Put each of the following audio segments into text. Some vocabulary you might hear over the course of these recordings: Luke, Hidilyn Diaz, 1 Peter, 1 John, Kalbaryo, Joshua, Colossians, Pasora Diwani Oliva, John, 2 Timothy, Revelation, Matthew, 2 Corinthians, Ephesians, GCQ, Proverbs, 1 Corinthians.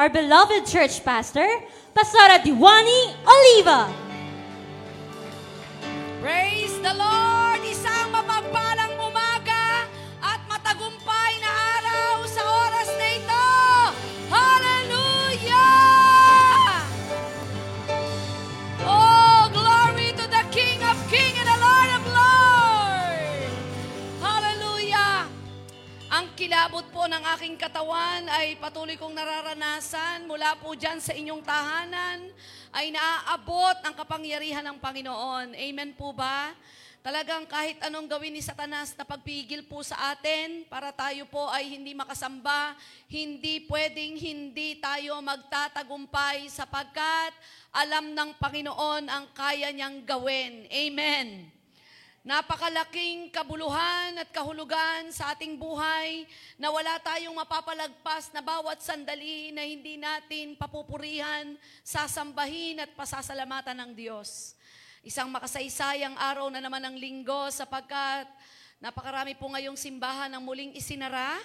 our beloved church pastor, Pasora Diwani Oliva. Praise the Lord! Isang mapagpalang umaga at matagumpay na araw sa oras na ito. Hallelujah! Oh, glory to the King of Kings and the Lord of Lords! Hallelujah! Ang kilabot po ng aking katawan ay patuloy kong nararanasan mula po dyan sa inyong tahanan ay naaabot ang kapangyarihan ng Panginoon. Amen po ba? Talagang kahit anong gawin ni Satanas na pagpigil po sa atin para tayo po ay hindi makasamba, hindi pwedeng hindi tayo magtatagumpay sapagkat alam ng Panginoon ang kaya niyang gawin. Amen. Napakalaking kabuluhan at kahulugan sa ating buhay na wala tayong mapapalagpas na bawat sandali na hindi natin papupurihan, sasambahin at pasasalamatan ng Diyos. Isang makasaysayang araw na naman ng linggo sapagkat napakarami po ngayong simbahan ang muling isinara.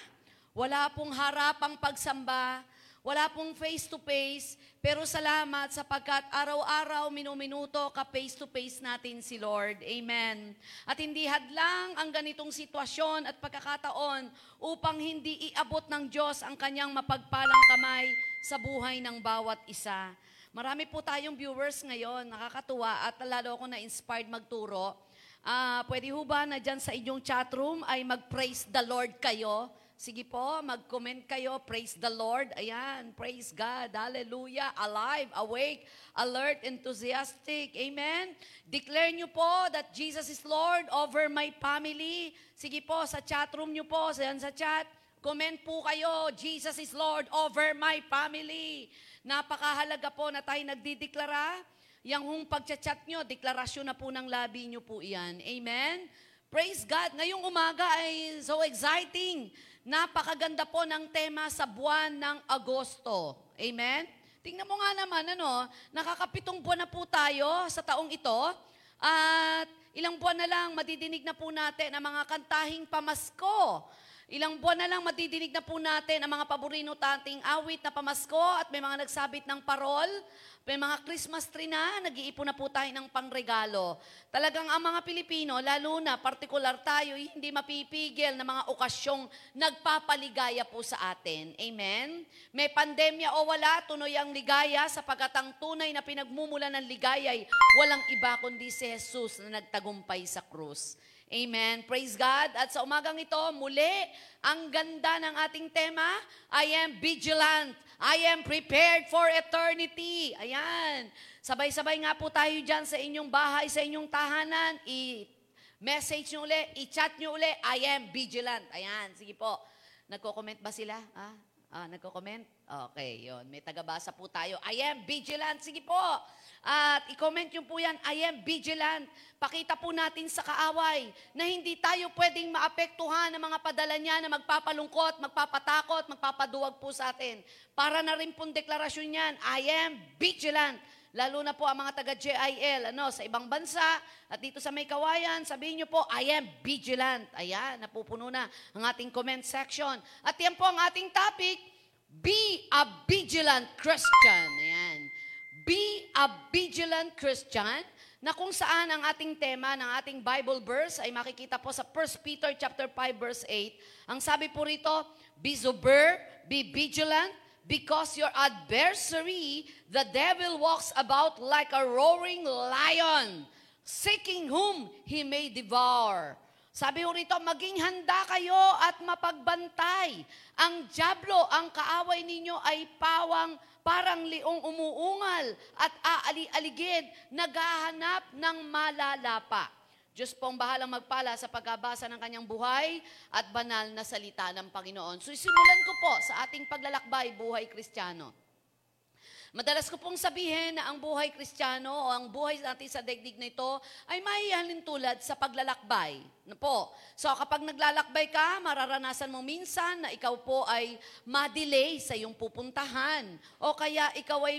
Wala pong harapang pagsamba, wala pong face-to-face, pero salamat sapagkat araw-araw, minuminuto, ka-face-to-face natin si Lord. Amen. At hindi hadlang ang ganitong sitwasyon at pagkakataon upang hindi iabot ng Diyos ang kanyang mapagpalang kamay sa buhay ng bawat isa. Marami po tayong viewers ngayon, nakakatuwa at lalo ako na-inspired magturo. Pwede ho ba na dyan sa inyong chatroom ay mag-praise the Lord kayo? Sige po, mag-comment kayo, praise the Lord, ayan, praise God, hallelujah, alive, awake, alert, enthusiastic, amen. Declare nyo po that Jesus is Lord over my family. Sige po, sa chat room nyo po, ayan sa chat, comment po kayo, Jesus is Lord over my family. Napakahalaga po na tayo nagdideklara. Yung pag-chat nyo, deklarasyon na po ng labi nyo po iyan, amen. Praise God! Ngayong umaga ay so exciting. Napakaganda po ng tema sa buwan ng Agosto. Amen? Tingnan mo nga naman, ano, nakakapitong buwan na po tayo sa taong ito. At ilang buwan na lang madidinig na po natin ang mga kantahing pamasko. Ilang buwan na lang madidinig na po natin ang mga paborito nating awit na pamasko at may mga nagsabit ng parol. May mga Christmas tree na, nag-iipon na po tayo ng pangregalo. Talagang ang mga Pilipino, lalo na partikular tayo, hindi mapipigil na mga okasyong nagpapaligaya po sa atin. Amen? May pandemya o wala, tunoy ang ligaya sapagkat ang tunay na pinagmumula ng ligaya ay walang iba kundi si Jesus na nagtagumpay sa krus. Amen. Praise God. At sa umagang ito, muli, ang ganda ng ating tema, I am vigilant. I am prepared for eternity. Ayan. Sabay-sabay nga po tayo dyan sa inyong bahay, sa inyong tahanan. I-message nyo ulit, i-chat nyo ulit, I am vigilant. Ayan. Sige po. Nagko-comment ba sila? Nagko-comment? Okay, yun. May tagabasa po tayo. I am vigilant. Sige po. At i-comment yung po yan, I am vigilant. Pakita po natin sa kaaway na hindi tayo pwedeng maapektuhan ng mga padala niya na magpapalungkot, magpapatakot, magpapaduwag po sa atin. Para na rin pong deklarasyon yan, I am vigilant. Lalo na po ang mga taga-JIL, sa ibang bansa at dito sa may kawayan, sabihin nyo po, I am vigilant. Ayan, napupuno na ang ating comment section. At yan po ang ating topic, be a vigilant Christian. Ayan. Be a vigilant Christian, na kung saan ang ating tema ng ating Bible verse ay makikita po sa 1 Peter chapter 5 verse 8. Ang sabi po rito, be sober, be vigilant, because your adversary, the devil, walks about like a roaring lion, seeking whom he may devour. Sabi ho rito, maging handa kayo at mapagbantay. Ang dyablo, ang kaaway ninyo ay parang liong umuungal at aali-aligid, naghahanap ng malalapa. Diyos pong bahalang magpala sa pagbabasa ng kanyang buhay at banal na salita ng Panginoon. So, isimulan ko po sa ating paglalakbay, buhay Kristiyano. Madalas ko pong sabihin na ang buhay Kristiyano o ang buhay natin sa daigdig na ito ay maihalin tulad sa paglalakbay. Ano po? So kapag naglalakbay ka, mararanasan mo minsan na ikaw po ay ma-delay sa iyong pupuntahan o kaya ikaw ay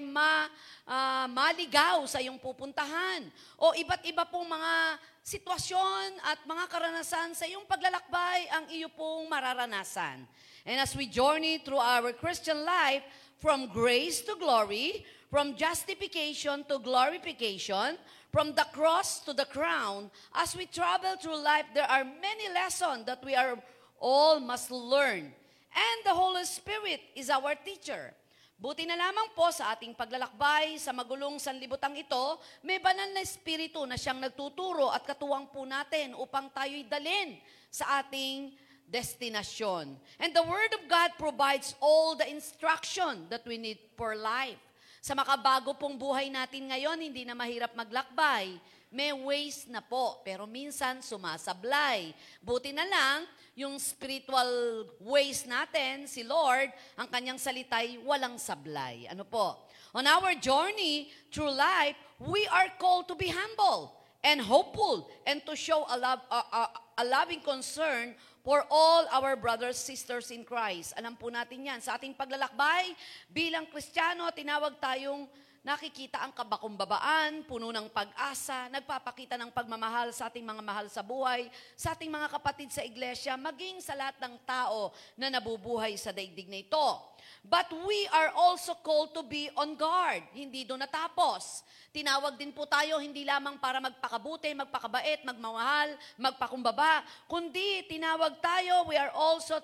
maligaw sa iyong pupuntahan o iba't iba pong mga sitwasyon at mga karanasan sa iyong paglalakbay ang iyo pong mararanasan. And as we journey through our Christian life, from grace to glory, from justification to glorification, from the cross to the crown, as we travel through life, there are many lessons that we are all must learn. And the Holy Spirit is our teacher. Buti na lamang po sa ating paglalakbay sa magulong sanlibutan ito, may banal na espiritu na siyang nagtuturo at katuwang po natin upang tayo'y dalhin sa ating destination. And the Word of God provides all the instruction that we need for life. Sa makabago pong buhay natin ngayon, hindi na mahirap maglakbay. May ways na po, pero minsan sumasablay. Buti na lang, yung spiritual ways natin, si Lord, ang kanyang salita'y walang sablay. Ano po? On our journey through life, we are called to be humble and hopeful and to show a loving concern for all our brothers, sisters in Christ. Alam po natin yan. Sa ating paglalakbay, bilang Kristiyano, tinawag tayong nakikita ang kabakumbabaan, puno ng pag-asa, nagpapakita ng pagmamahal sa ating mga mahal sa buhay, sa ating mga kapatid sa iglesia, maging sa lahat ng tao na nabubuhay sa daigdig na ito. But we are also called to be on guard. Hindi doon natapos. Tinawag din po tayo hindi lamang para magpakabuti, magpakabait, magmamahal, magpakumbaba, kundi tinawag tayo, we are also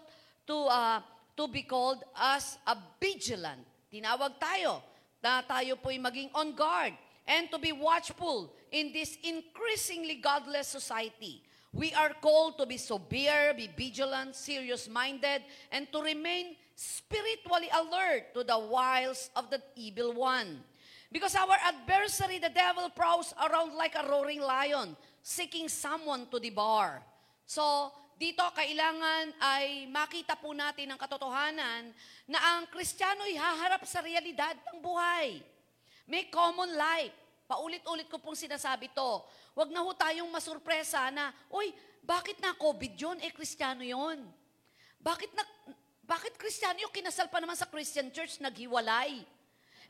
to be called as a vigilant. Tinawag tayo na tayo po'y maging on guard and to be watchful in this increasingly godless society. We are called to be sober, be vigilant, serious-minded, and to remain spiritually alert to the wiles of the evil one. Because our adversary, the devil, prowls around like a roaring lion, seeking someone to devour. So, dito, kailangan ay makita po natin ang katotohanan na ang Kristiyano'y haharap sa realidad ng buhay. May common life. Paulit-ulit ko pong sinasabi to. Huwag na ho tayong masurpresa na, uy, bakit na COVID yun? Eh, Kristiyano yun. Bakit Kristiyano yung kinasal pa naman sa Christian Church, naghiwalay?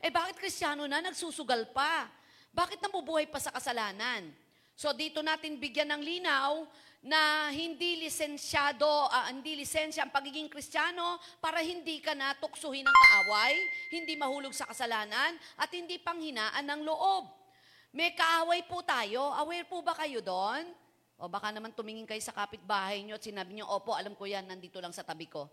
Eh, bakit Kristiyano na, nagsusugal pa? Bakit nabubuhay pa sa kasalanan? So, dito natin bigyan ng linaw na hindi lisensya ang pagiging Kristiyano para hindi ka na tuksuhin ng kaaway, hindi mahulog sa kasalanan, at hindi panghinaan ng loob. May kaaway po tayo. Aware po ba kayo doon? O baka naman tumingin kayo sa kapitbahay nyo at sinabi nyo, opo, alam ko yan, nandito lang sa tabi ko.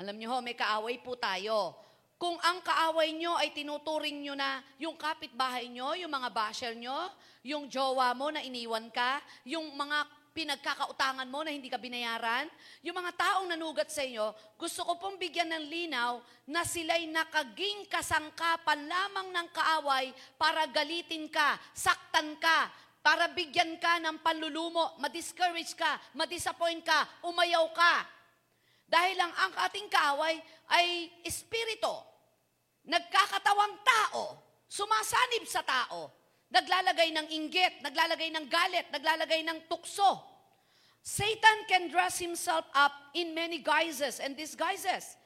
Alam nyo ho, may kaaway po tayo. Kung ang kaaway nyo ay tinuturing nyo na yung kapitbahay nyo, yung mga basher nyo, yung jowa mo na iniwan ka, yung mga pinagkakautangan mo na hindi ka binayaran, yung mga taong nanugat sa inyo, gusto ko pong bigyan ng linaw na sila'y nakaging kasangkapan lamang ng kaaway para galitin ka, saktan ka, para bigyan ka ng panlulumo, ma-discourage ka, ma-disappoint ka, umayaw ka. Dahil ang ating kaaway ay espirito, nagkakatawang tao, sumasanib sa tao, naglalagay ng inggit, naglalagay ng galit, naglalagay ng tukso. Satan can dress himself up in many guises and disguises.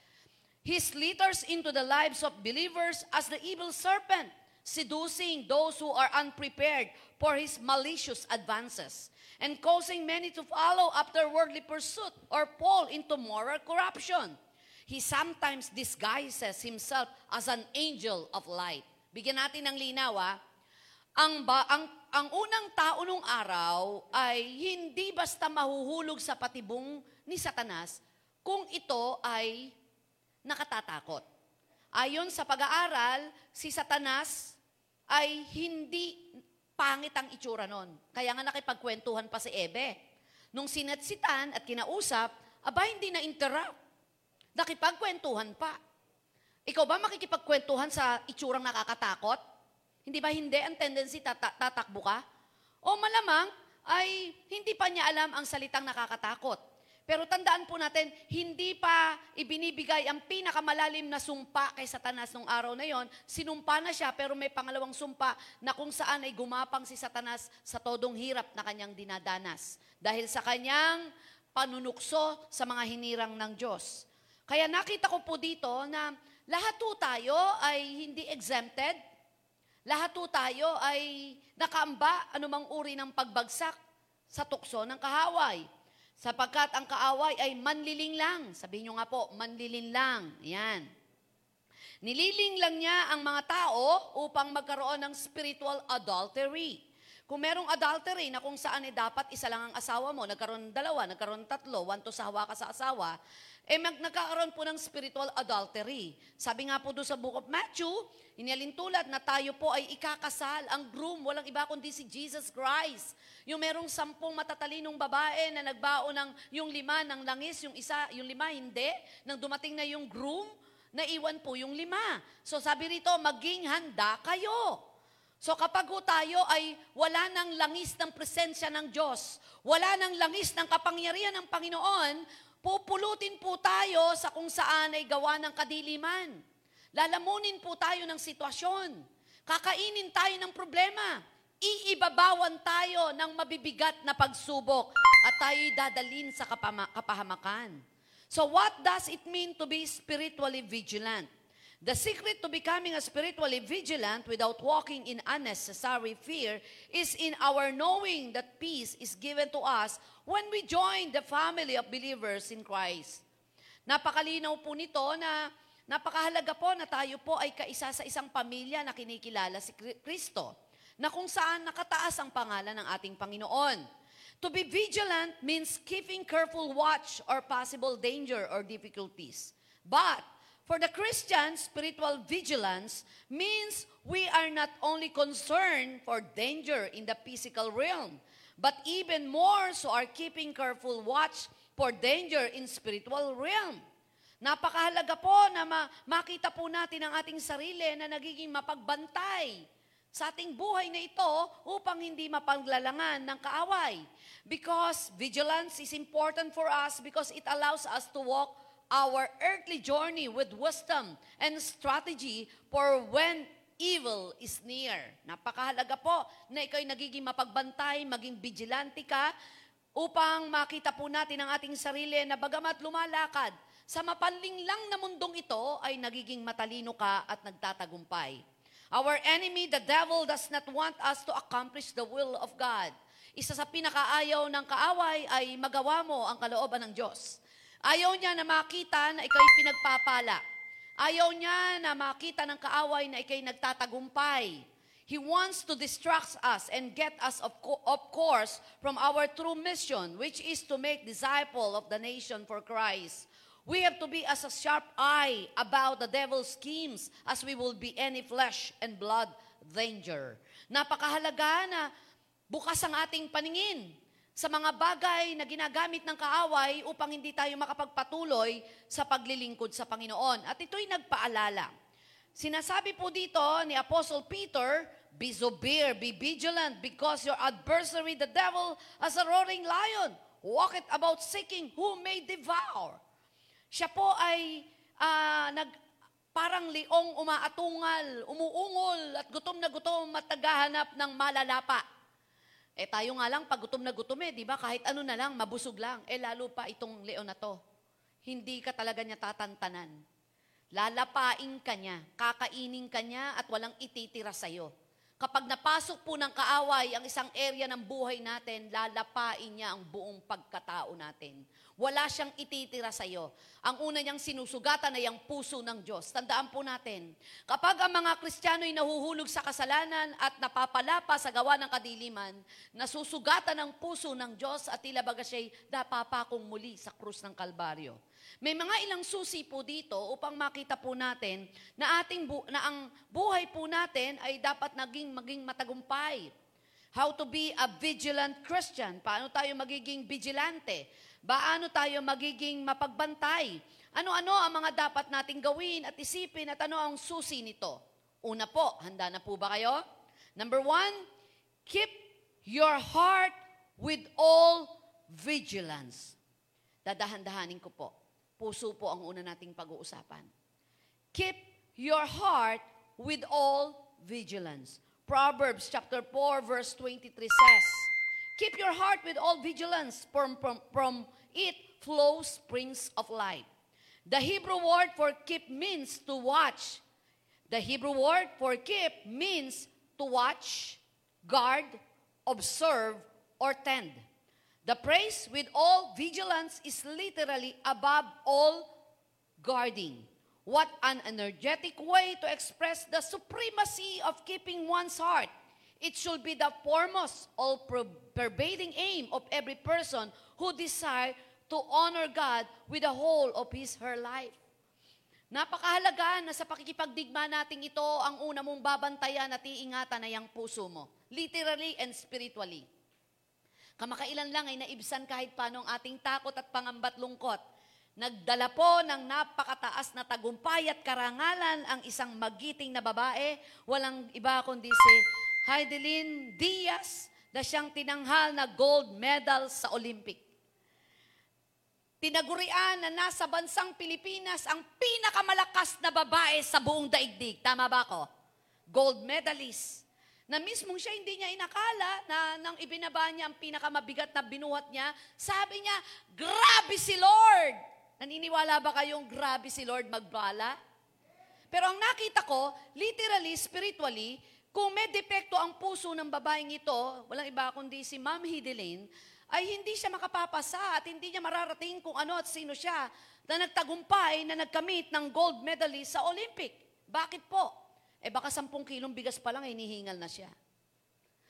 He slithers into the lives of believers as the evil serpent, seducing those who are unprepared for his malicious advances and causing many to follow after worldly pursuit or fall into moral corruption. He sometimes disguises himself as an angel of light. Bigyan natin ng linaw, Ang unang tao nung araw ay hindi basta mahuhulog sa patibong ni Satanas kung ito ay nakatatakot. Ayon sa pag-aaral, si Satanas ay hindi pangit ang itsura nun. Kaya nga nakipagkwentuhan pa si Eve. Nung sinatsitan at kinausap, aba hindi na-interrupt. Nakipagkwentuhan pa. Ikaw ba makikipagkwentuhan sa itsurang nakakatakot? Hindi ba hindi ang tendency tatakbo ka? O malamang ay hindi pa niya alam ang salitang nakakatakot. Pero tandaan po natin, hindi pa ibinibigay ang pinakamalalim na sumpa kay Satanas nung araw na yon. Sinumpa na siya, pero may pangalawang sumpa na kung saan ay gumapang si Satanas sa todong hirap na kanyang dinadanas. Dahil sa kanyang panunukso sa mga hinirang ng Diyos. Kaya nakita ko po dito na lahat po tayo ay hindi exempted. Lahat po tayo ay nakaamba anumang uri ng pagbagsak sa tukso ng kaaway. Sapagkat ang kaaway ay manliling lang. Sabihin nyo nga po, manliling lang. Yan. Nililing lang niya ang mga tao upang magkaroon ng spiritual adultery. Kung merong adultery na kung saan dapat isa lang ang asawa mo, nagkaroon dalawa, nagkaroon tatlo, wanto sa hawa ka sa asawa, nagkaroon po ng spiritual adultery. Sabi nga po doon sa book of Matthew, inilintulad na tayo po ay ikakasal. Ang groom, walang iba kundi si Jesus Christ. Yung merong 10 matatalinong babae na nagbao ng yung 5 ng langis, yung 5 hindi, nang dumating na yung groom, naiwan po yung 5. So sabi rito, maging handa kayo. So kapag ho tayo ay wala ng langis ng presensya ng Diyos, wala ng langis ng kapangyarihan ng Panginoon, pupulutin po tayo sa kung saan ay gawa ng kadiliman. Lalamunin po tayo ng sitwasyon. Kakainin tayo ng problema. Iibabawan tayo ng mabibigat na pagsubok at tayo'y dadalhin sa kapahamakan. So what does it mean to be spiritually vigilant? The secret to becoming a spiritually vigilant without walking in unnecessary fear is in our knowing that peace is given to us when we join the family of believers in Christ. Napakalinaw po nito na napakahalaga po na tayo po ay kaisa sa isang pamilya na kinikilala si Kristo, na kung saan nakataas ang pangalan ng ating Panginoon. To be vigilant means keeping careful watch or possible danger or difficulties. But for the Christian, spiritual vigilance means we are not only concerned for danger in the physical realm, but even more so are keeping careful watch for danger in spiritual realm. Napakahalaga po na makita po natin ang ating sarili na nagiging mapagbantay sa ating buhay na ito upang hindi mapaglalangan ng kaaway. Because vigilance is important for us because it allows us to walk our earthly journey with wisdom and strategy for when evil is near. Napakahalaga po na ikaw'y nagiging mapagbantay, maging vigilante ka upang makita po natin ang ating sarili na bagamat lumalakad sa mapanlinlang na mundong ito ay nagiging matalino ka at nagtatagumpay. Our enemy, the devil, does not want us to accomplish the will of God. Isa sa pinakaayaw ng kaaway ay magawa mo ang kalooban ng Diyos. Ayaw niya na makita na ikay pinagpapala. Ayaw niya na makita ng kaaway na ikay nagtatagumpay. He wants to distract us and get us off course from our true mission, which is to make disciple of the nation for Christ. We have to be as a sharp eye about the devil's schemes as we will be any flesh and blood danger. Napakahalaga na bukas ang ating paningin sa mga bagay na ginagamit ng kaaway upang hindi tayo makapagpatuloy sa paglilingkod sa Panginoon. At ito'y nagpaalala. Sinasabi po dito ni Apostle Peter, be sober, be vigilant, because your adversary, the devil, as a roaring lion, walketh about seeking who may devour. Siya po ay parang leong umaatungal, umuungol, at gutom na gutom at naghahanap ng malalapa. Tayo nga lang, pag gutom na gutom di ba? Kahit ano na lang, mabusog lang. Lalo pa itong leon na to. Hindi ka talaga niya tatantanan. Lalapain ka niya, kakainin ka niya, at walang ititira sa'yo. Kapag napasok po ng kaaway ang isang area ng buhay natin, lalapain niya ang buong pagkatao natin. Wala siyang ititira sa'yo. Ang una niyang sinusugatan ay ang puso ng Diyos. Tandaan po natin, kapag ang mga Kristiyano'y nahuhulog sa kasalanan at napapalapa sa gawa ng kadiliman, nasusugatan ang puso ng Diyos at tila baga siya'y napapakong muli sa krus ng Kalbaryo. May mga ilang susi po dito upang makita po natin na ang buhay po natin ay dapat maging matagumpay. How to be a vigilant Christian? Paano tayo magiging vigilante? Paano tayo magiging mapagbantay? Ano-ano ang mga dapat nating gawin at isipin at ano ang susi nito? Una po, handa na po ba kayo? Number 1, keep your heart with all vigilance. Dadahan-dahanin ko po. Puso po ang una nating pag-uusapan. Keep your heart with all vigilance. Proverbs chapter 4 verse 23 says, keep your heart with all vigilance, from it flow springs of life. The Hebrew word for keep means to watch. The Hebrew word for keep means to watch, guard, observe, or tend. The phrase with all vigilance is literally above all guarding. What an energetic way to express the supremacy of keeping one's heart. It should be the foremost, all-pervading aim of every person who desires to honor God with the whole of her life. Napakahalaga na sa pakikipagdigma nating ito, ang una mong babantayan at iingatan ay ang puso mo, literally and spiritually. Kamakailan lang ay naibsan kahit paano ang ating takot at pangambat lungkot. Nagdala po ng napakataas na tagumpay at karangalan ang isang magiting na babae, walang iba kundi si Hidilyn Diaz, na siyang tinanghal na gold medal sa Olympic. Tinagurian na nasa bansang Pilipinas ang pinakamalakas na babae sa buong daigdig. Tama ba ako? Gold medalist. Na mismong siya hindi niya inakala na nang ibinaba niya ang pinakamabigat na binuhat niya, sabi niya, grabe si Lord! Naniniwala ba kayong grabe si Lord magbala? Pero ang nakita ko, literally, spiritually, kung may depekto ang puso ng babaeng ito, walang iba kundi si Ma'am Hidilyn, ay hindi siya makapapasa at hindi niya mararating kung ano at sino siya na nagtagumpay, na nagkamit ng gold medalist sa Olympic. Bakit po? Baka 10 kilong bigas pa lang ay hinihingal na siya.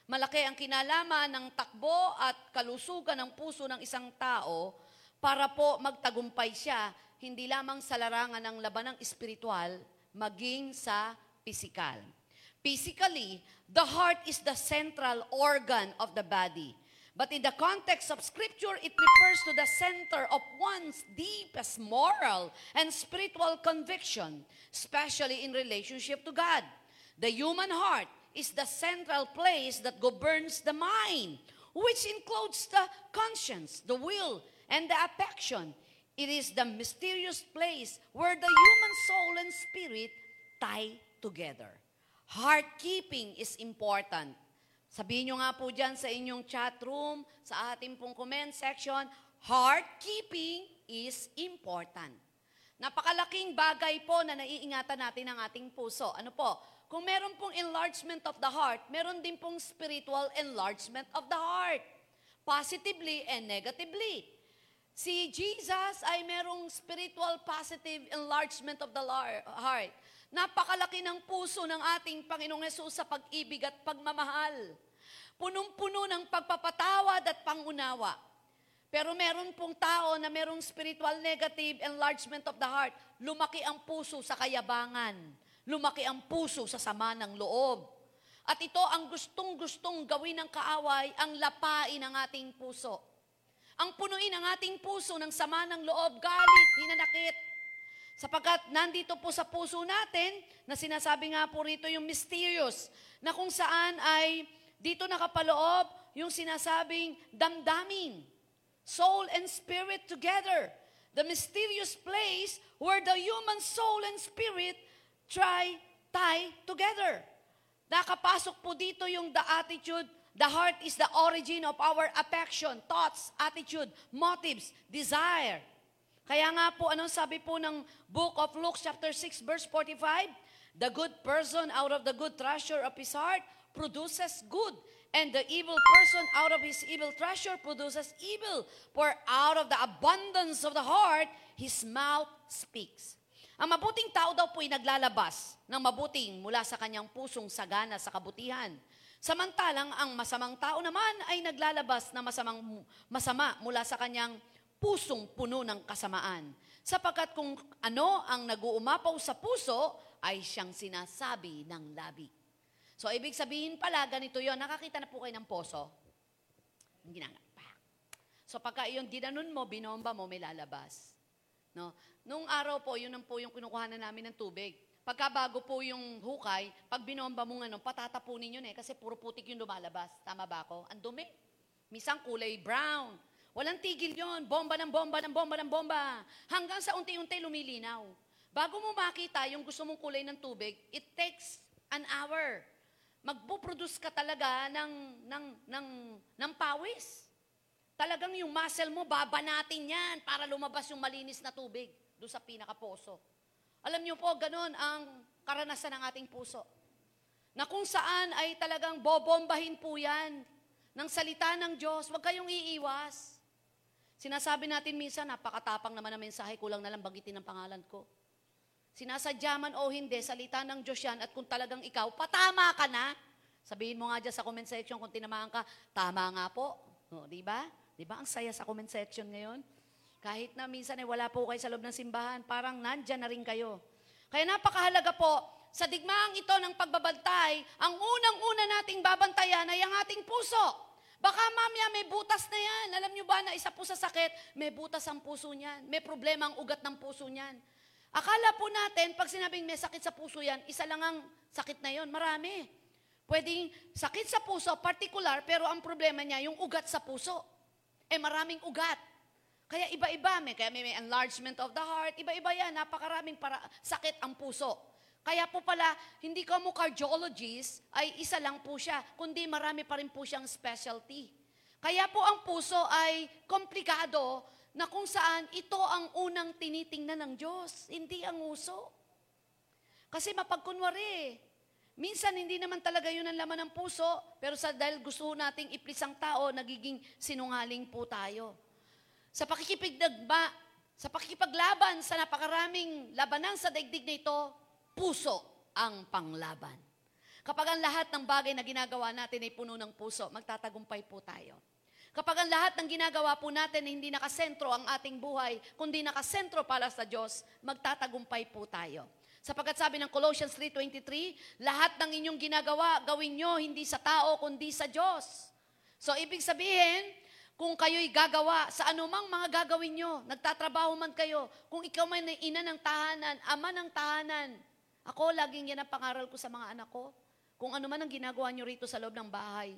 Malaki ang kinalaman ng takbo at kalusugan ng puso ng isang tao para po magtagumpay siya, hindi lamang sa larangan ng labanang espiritual, maging sa pisikal. Physically, the heart is the central organ of the body. But in the context of Scripture, it refers to the center of one's deepest moral and spiritual conviction, especially in relationship to God. The human heart is the central place that governs the mind, which includes the conscience, the will, and the affection. It is the mysterious place where the human soul and spirit tie together. Heart-keeping is important. Sabihin nyo nga po dyan sa inyong chat room, sa ating pong comment section, heart-keeping is important. Napakalaking bagay po na naiingatan natin ang ating puso. Ano po? Kung meron pong enlargement of the heart, meron din pong spiritual enlargement of the heart. Positively and negatively. Si Jesus ay merong spiritual positive enlargement of the heart. Napakalaki ng puso ng ating Panginoong Hesus sa pag-ibig at pagmamahal. Punong-puno ng pagpapatawad at pangunawa. Pero meron pong tao na merong spiritual negative enlargement of the heart. Lumaki ang puso sa kayabangan. Lumaki ang puso sa sama ng loob. At ito ang gustong-gustong gawin ng kaaway, ang lapain ng ating puso. Ang punuin ng ating puso ng sama ng loob, galit, hinanakit, sapagkat nandito po sa puso natin, na sinasabi nga po rito yung mysterious, na kung saan ay dito nakapaloob yung sinasabing damdamin, soul and spirit together. The mysterious place where the human soul and spirit tie together. Nakapasok po dito yung the attitude. The heart is the origin of our affection, thoughts, attitude, motives, desire. Kaya nga po, anong sabi po ng book of Luke chapter 6 verse 45? The good person out of the good treasure of his heart produces good, and the evil person out of his evil treasure produces evil. For out of the abundance of the heart, his mouth speaks. Ang mabuting tao daw po ay naglalabas ng mabuting mula sa kanyang pusong sagana sa kabutihan. Samantalang ang masamang tao naman ay naglalabas na masama mula sa kanyang pusong puno ng kasamaan. Sapagkat kung ano ang naguumapaw sa puso, ay siyang sinasabi ng labi. So, ibig sabihin pala, ganito yon. Nakakita na po kayo ng poso. So, pagka yung ginanon mo, binomba mo, may lalabas. No? Nung araw po, yun ang po yung kinukuha na namin ng tubig. Pagka bago po yung hukay, pag binomba mo nga nun, patatapunin yun kasi puro putik yung lumalabas. Tama ba ako? Ang dumi. Misang kulay brown. Walang tigil yon, bomba ng bomba ng bomba ng bomba. Hanggang sa unti-unti lumilinaw. Bago mo makita yung gusto mong kulay ng tubig, it takes an hour. Magpuproduce ka talaga ng pawis. Talagang yung muscle mo, babanatin yan para lumabas yung malinis na tubig doon sa pinakapuso. Alam niyo po, ganun ang karanasan ng ating puso. Na kung saan ay talagang bobombahin po yan ng salita ng Diyos. Huwag kayong iiwas. Sinasabi natin minsan, napakatapang naman ang mensahe, kulang na lang bagitin ang pangalan ko. Sinasadya man o hindi, salita ng Diyos yan. At kung talagang ikaw, patama ka na. Sabihin mo nga dyan sa comment section kung tinamaan ka, tama nga po. O, diba? Diba ang saya sa comment section ngayon? Kahit na minsan ay wala po kayo sa loob ng simbahan, parang nandyan na rin kayo. Kaya napakahalaga po, sa digmaang ito ng pagbabantay, ang unang-una nating babantayan ay ang ating puso. Baka mamaya may butas na yan. Alam nyo ba na isa po sa sakit, may butas ang puso niyan. May problema ang ugat ng puso niyan. Akala po natin, pag sinabing may sakit sa puso yan, isa lang ang sakit na yon. Marami. Pwedeng sakit sa puso, particular, pero ang problema niya, yung ugat sa puso. Maraming ugat. Kaya iba-iba. Kaya may enlargement of the heart. Iba-iba yan. Napakaraming para sakit ang puso. Kaya po pala, hindi ka mo cardiologist, ay isa lang po siya, kundi marami pa rin po siyang specialty. Kaya po ang puso ay komplikado na kung saan ito ang unang tinitingnan ng Diyos. Hindi ang uso. Kasi mapagkunwari, minsan, hindi naman talaga yun ang laman ng puso, pero dahil gusto nating iplis ang tao, nagiging sinungaling po tayo. Sa pakikipaglaban sa napakaraming labanan sa daigdig na ito, puso ang panglaban. Kapag ang lahat ng bagay na ginagawa natin ay puno ng puso, magtatagumpay po tayo. Kapag ang lahat ng ginagawa po natin ay hindi nakasentro ang ating buhay, kundi nakasentro para sa Diyos, magtatagumpay po tayo. Sapagkat sabi ng Colossians 3:23, lahat ng inyong ginagawa, gawin nyo hindi sa tao, kundi sa Diyos. So, ibig sabihin, kung kayo'y gagawa, sa anumang mga gagawin nyo, nagtatrabaho man kayo, kung ikaw man ay ina ng tahanan, ama ng tahanan, ako, laging yan ang pangaral ko sa mga anak ko, kung ano man ang ginagawa nyo rito sa loob ng bahay,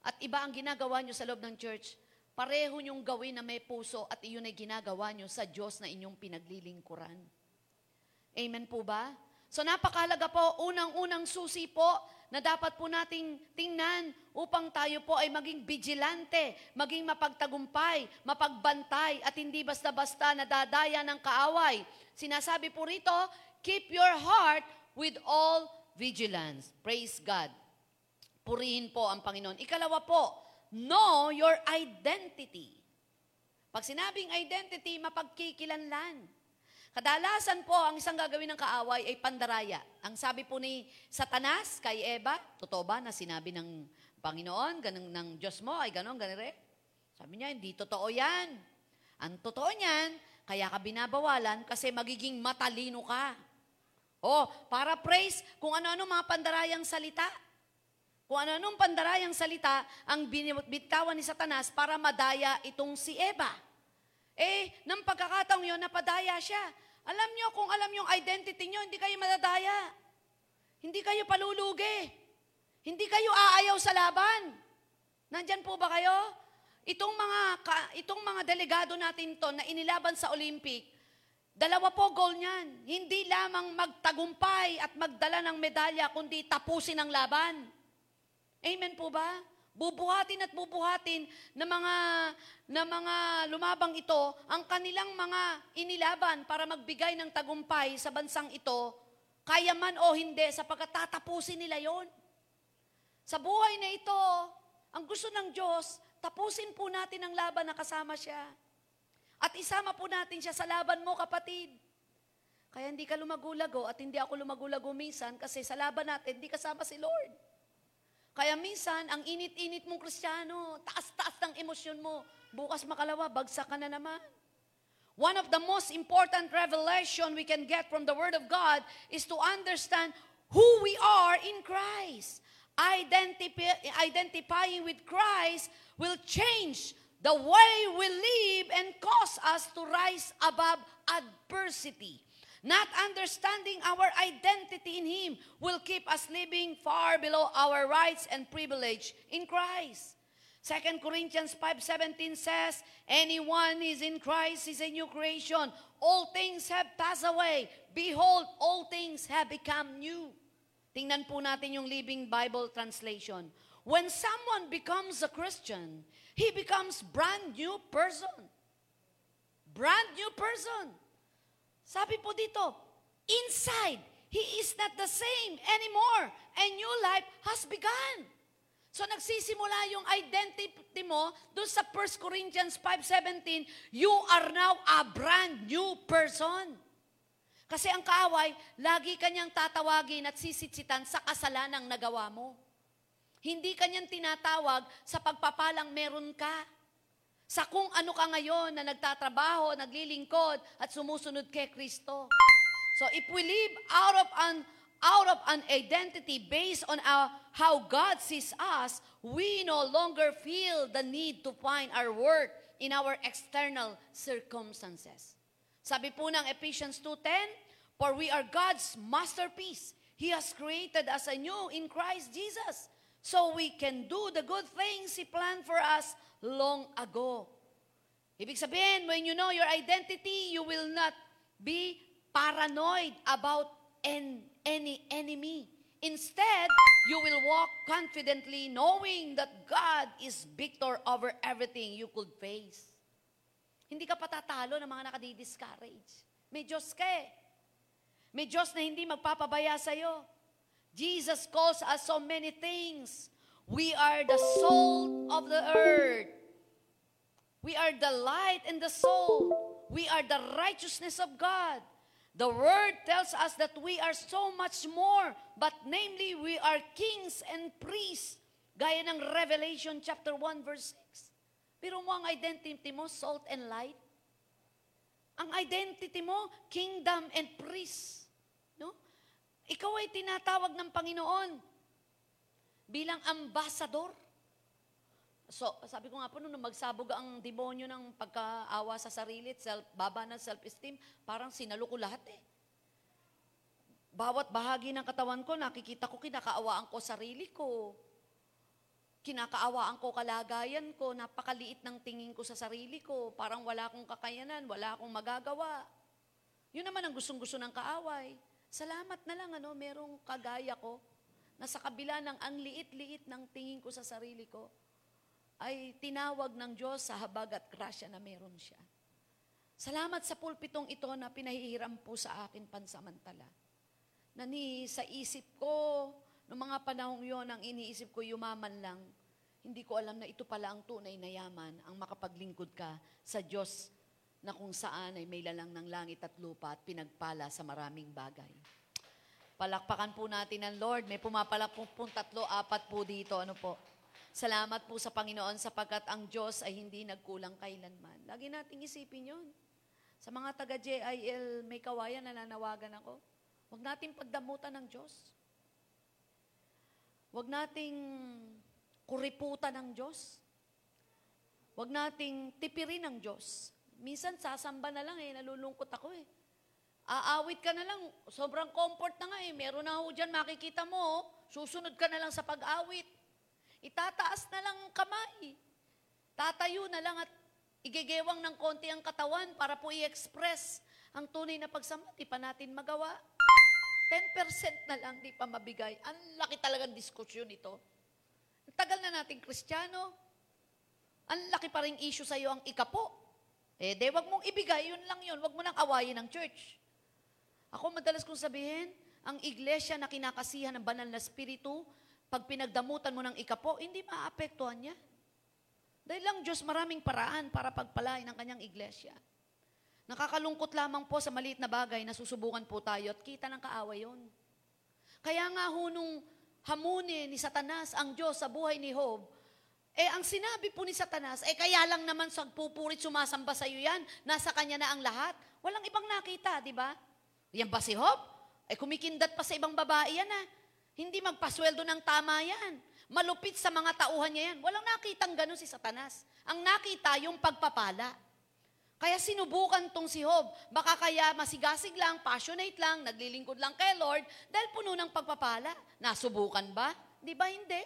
at iba ang ginagawa nyo sa loob ng church, pareho nyong gawin na may puso at iyon ay ginagawa nyo sa Diyos na inyong pinaglilingkuran. Amen po ba? So napakahalaga po, unang-unang susi po na dapat po nating tingnan upang tayo po ay maging vigilante, maging mapagtagumpay, mapagbantay at hindi basta-basta nadadaya ng kaaway. Sinasabi po rito, keep your heart with all vigilance. Praise God. Purihin po ang Panginoon. Ikalawa po, know your identity. Pag sinabing identity, mapagkikilanlan. Kadalasan po, ang isang gagawin ng kaaway ay pandaraya. Ang sabi po ni Satanas kay Eva, totoo ba na sinabi ng Panginoon, ganun, ng Diyos mo, ay ganun, ganun. Sabi niya, hindi totoo yan. Ang totoo niyan, kaya ka binabawalan kasi magiging matalino ka. Para praise kung ano-ano mga pandarayang salita. Kung ano-anong pandarayang salita ang binitawan ni Satanas para madaya itong si Eva. Nang pagkakataong yun, napadaya siya. Alam nyo, kung alam yung identity nyo, hindi kayo madadaya. Hindi kayo palulugi. Hindi kayo aayaw sa laban. Nandyan po ba kayo? Itong mga delegado natin to na inilaban sa Olympic, 2 po goal niyan. Hindi lamang magtagumpay at magdala ng medalya, kundi tapusin ang laban. Amen po ba? Bubuhatin at bubuhatin na mga lumabang ito ang kanilang mga inilaban para magbigay ng tagumpay sa bansang ito, kaya man o hindi, sapagkat tatapusin nila yon. Sa buhay na ito, ang gusto ng Diyos, tapusin po natin ang laban na kasama siya. At isama po natin siya sa laban mo, kapatid. Kaya hindi ka lumagulago at hindi ako lumagulago minsan kasi sa laban natin, hindi kasama si Lord. Kaya minsan, ang init-init mong Kristiyano, taas-taas ng emosyon mo, bukas makalawa, bagsak ka na naman. One of the most important revelation we can get from the Word of God is to understand who we are in Christ. Identifying with Christ will change the way we live and cause us to rise above adversity. Not understanding our identity in Him will keep us living far below our rights and privilege in Christ. 2 Corinthians 5:17 says, anyone is in Christ is a new creation. All things have passed away. Behold, all things have become new. Tingnan po natin yung Living Bible Translation. When someone becomes a Christian, he becomes brand new person. Brand new person. Sabi po dito, inside, he is not the same anymore. A new life has begun. So nagsisimula yung identity mo doon sa 1 Corinthians 5:17, you are now a brand new person. Kasi ang kaaway, lagi kanyang tatawagin at sisitsitan sa kasalanang nagawa mo. Hindi kanyang tinatawag sa pagpapalang meron ka. Sa kung ano ka ngayon na nagtatrabaho, naglilingkod at sumusunod kay Kristo. So if we live out of an identity based on how God sees us, we no longer feel the need to find our worth in our external circumstances. Sabi po ng Ephesians 2:10, for we are God's masterpiece. He has created us anew in Christ Jesus, so we can do the good things He planned for us long ago. Ibig sabihin, when you know your identity, you will not be paranoid about any enemy. Instead, you will walk confidently knowing that God is victor over everything you could face. Hindi ka patatalo ng mga nakadi-discourage. May Diyos ka eh. May Diyos na hindi magpapabaya sa'yo. Jesus calls us so many things. We are the salt of the earth. We are the light and the salt. We are the righteousness of God. The word tells us that we are so much more, but namely, we are kings and priests, gaya ng Revelation chapter 1, verse 6. Pero mo ang identity mo, salt and light. Ang identity mo, kingdom and priest. No? Ikaw ay tinatawag ng Panginoon bilang ambassador. So, sabi ko nga po, nung magsabog ang demonyo ng pagkaawa sa sarili, baba ng self-esteem, parang sinalo ko lahat eh. Bawat bahagi ng katawan ko, nakikita ko, kinakaawaan ko sarili ko. Kinakaawaan ko kalagayan ko, napakaliit ng tingin ko sa sarili ko, parang wala akong kakayanan, wala akong magagawa. Yun naman ang gustong-gusto ng kaaway. Salamat na lang, merong kagaya ko, nasa kabila ng ang liit-liit ng tingin ko sa sarili ko, ay tinawag ng Diyos sa habag at grasya na meron siya. Salamat sa pulpitong ito na pinahihiram po sa akin pansamantala. Sa isip ko, noong mga panahong yon, ang iniisip ko, yumaman lang, hindi ko alam na ito pala ang tunay na yaman, ang makapaglingkod ka sa Diyos na kung saan ay may lalang ng langit at lupa at pinagpala sa maraming bagay. Palakpakan po natin ang Lord. May pumapalak po 3, 4 po dito. Ano po? Salamat po sa Panginoon sapagkat ang Diyos ay hindi nagkulang kailanman. Lagi nating isipin yun. Sa mga taga-JIL, may kawayan na nanawagan ako. Huwag nating pagdamutan ng Diyos. Huwag nating kuriputan ng Diyos. Huwag nating tipirin ng Diyos. Minsan sasamba na lang eh, nalulungkot ako eh. Aawit ka na lang, sobrang comfort na nga eh. Meron na ho dyan, makikita mo, susunod ka na lang sa pag-awit. Itataas na lang ang kamay. Tatayo na lang at igegewang ng konti ang katawan para po i-express ang tunay na pagsamba. Di pa natin magawa. 10% na lang, di pa mabigay. Ang laki talagang diskusyon ito. Ang tagal na natin, Kristiyano. Ang laki pa rin issue sa'yo ang ikapo. Wag mong ibigay, yun lang yun. Wag mo nang awayin ng church. Ako madalas kong sabihin, ang iglesia na kinakasihan ng banal na spiritu, pag pinagdamutan mo ng ikapo, hindi maaapektuhan niya. Dahil lang Diyos maraming paraan para pagpalain ang kanyang iglesia. Nakakalungkot lamang po sa maliit na bagay na susubukan po tayo at kita ng kaaway yon. Kaya nga ho nung hamunin ni Satanas ang Diyos sa buhay ni Job, ang sinabi po ni Satanas, kaya lang naman sa pupurit sumasamba sa iyo yan, nasa kanya na ang lahat. Walang ibang nakita, di ba? Yan ba si Job? Kumikindat pa sa ibang babae yan . Hindi magpasweldo ng tama yan. Malupit sa mga tauhan niya yan. Walang nakitang ganun si Satanas. Ang nakita, yung pagpapala. Kaya sinubukan tong si Job. Baka kaya masigasig lang, passionate lang, naglilingkod lang kay Lord, dahil puno ng pagpapala. Nasubukan ba? Di ba hindi?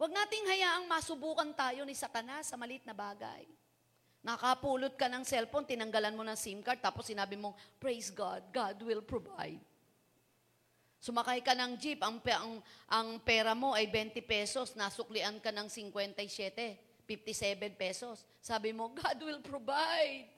Huwag nating hayaang masubukan tayo ni Satanas sa maliit na bagay. Nakapulot ka ng cellphone, tinanggalan mo ng SIM card, tapos sinabi mong, praise God, God will provide. Sumakay ka ng jeep, ang pera mo ay 20 pesos, nasuklian ka ng 57 pesos. Sabi mo, God will provide.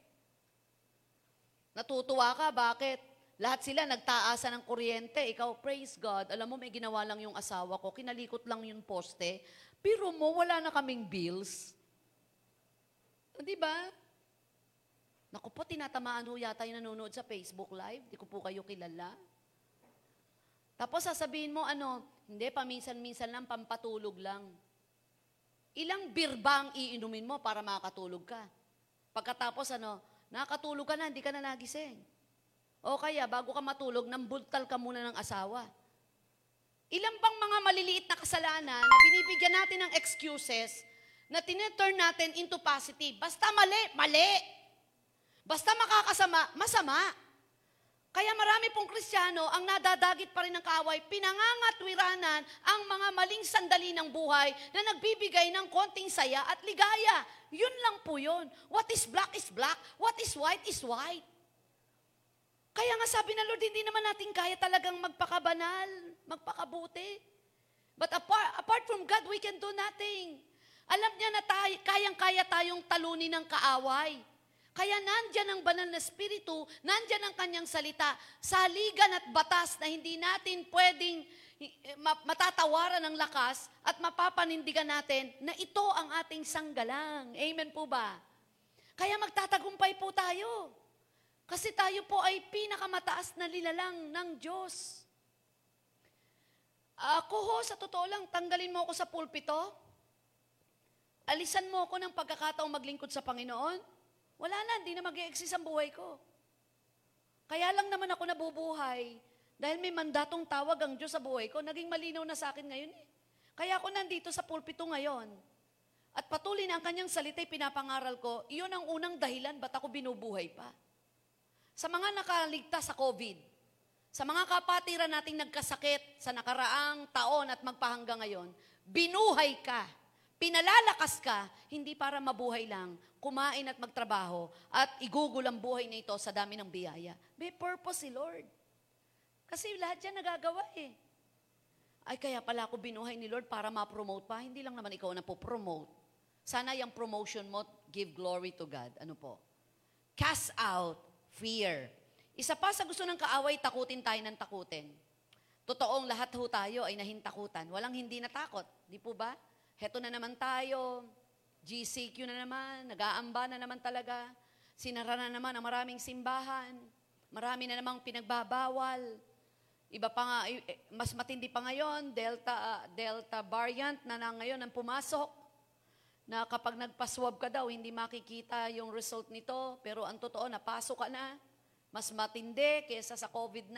Natutuwa ka, bakit? Lahat sila nagtaasa ng kuryente. Ikaw, praise God. Alam mo, may ginawa lang yung asawa ko. Kinalikot lang yung poste. Pero mo, wala na kaming bills. Di ba? Naku po, tinatamaan ho yata yung nanonood sa Facebook Live. Di ko po kayo kilala. Tapos sasabihin mo, hindi, paminsan-minsan lang, pampatulog lang. Ilang beer ba ang iinumin mo para makatulog ka? Pagkatapos, nakatulog ka na, hindi ka na nagising. O kaya, bago ka matulog, nambultal ka muna ng asawa. Ilan bang mga maliliit na kasalanan na binibigyan natin ng excuses na tineturn natin into positive? Basta mali, mali. Basta makakasama, masama. Kaya marami pong Kristiyano ang nadadagit pa rin ng kaaway, pinangangatwiranan ang mga maling sandali ng buhay na nagbibigay ng konting saya at ligaya. Yun lang po yun. What is black is black. What is white is white. Kaya nga sabi ng Lord, hindi naman natin kaya talagang magpakabanal, magpakabuti. But apart from God, we can do nothing. Alam niya na kayang-kaya tayong talunin ng kaaway. Kaya nandyan ang banal na spiritu, nandyan ang kanyang salita, saligan at batas na hindi natin pwedeng matatawaran ng lakas at mapapanindigan natin na ito ang ating sanggalang. Amen po ba? Kaya magtatagumpay po tayo. Kasi tayo po ay pinakamataas na nilalang ng Diyos. Ako ho, sa totoo lang, tanggalin mo ako sa pulpito. Alisan mo ako ng pagkakataong maglingkod sa Panginoon. Wala na, hindi na mag-e-exist ang buhay ko. Kaya lang naman ako nabubuhay dahil may mandatong tawag ang Diyos sa buhay ko. Naging malinaw na sa akin ngayon eh. Kaya ako nandito sa pulpito ngayon. At patuloy na ang kanyang salita'y pinapangaral ko. Iyon ang unang dahilan ba't ako binubuhay pa. Sa mga nakaligtas sa COVID, sa mga kapatiran nating nagkasakit sa nakaraang taon at magpahanggang ngayon, binuhay ka, pinalalakas ka, hindi para mabuhay lang, kumain at magtrabaho, at igugol ang buhay na ito sa dami ng biyaya. May purpose si Lord. Kasi lahat yan nagagawa eh. Ay kaya pala ako binuhay ni Lord para ma-promote pa, hindi lang naman ikaw na po promote. Sana yung promotion mo, give glory to God. Ano po? Cast out fear. Isa pa sa gusto ng kaaway, takutin tayo ng takutin. Totoong lahat ho tayo ay nahintakutan. Walang hindi natakot. Di po ba? Heto na naman tayo. GCQ na naman. Nag-aamba na naman talaga. Sinara na naman ang maraming simbahan. Marami na namang pinagbabawal. Iba pa nga, mas matindi pa ngayon, Delta variant na ngayon ang pumasok. Na kapag nagpa-swab ka daw, hindi makikita yung result nito, pero ang totoo, napasok ka na. Mas matindi kesa sa COVID-19.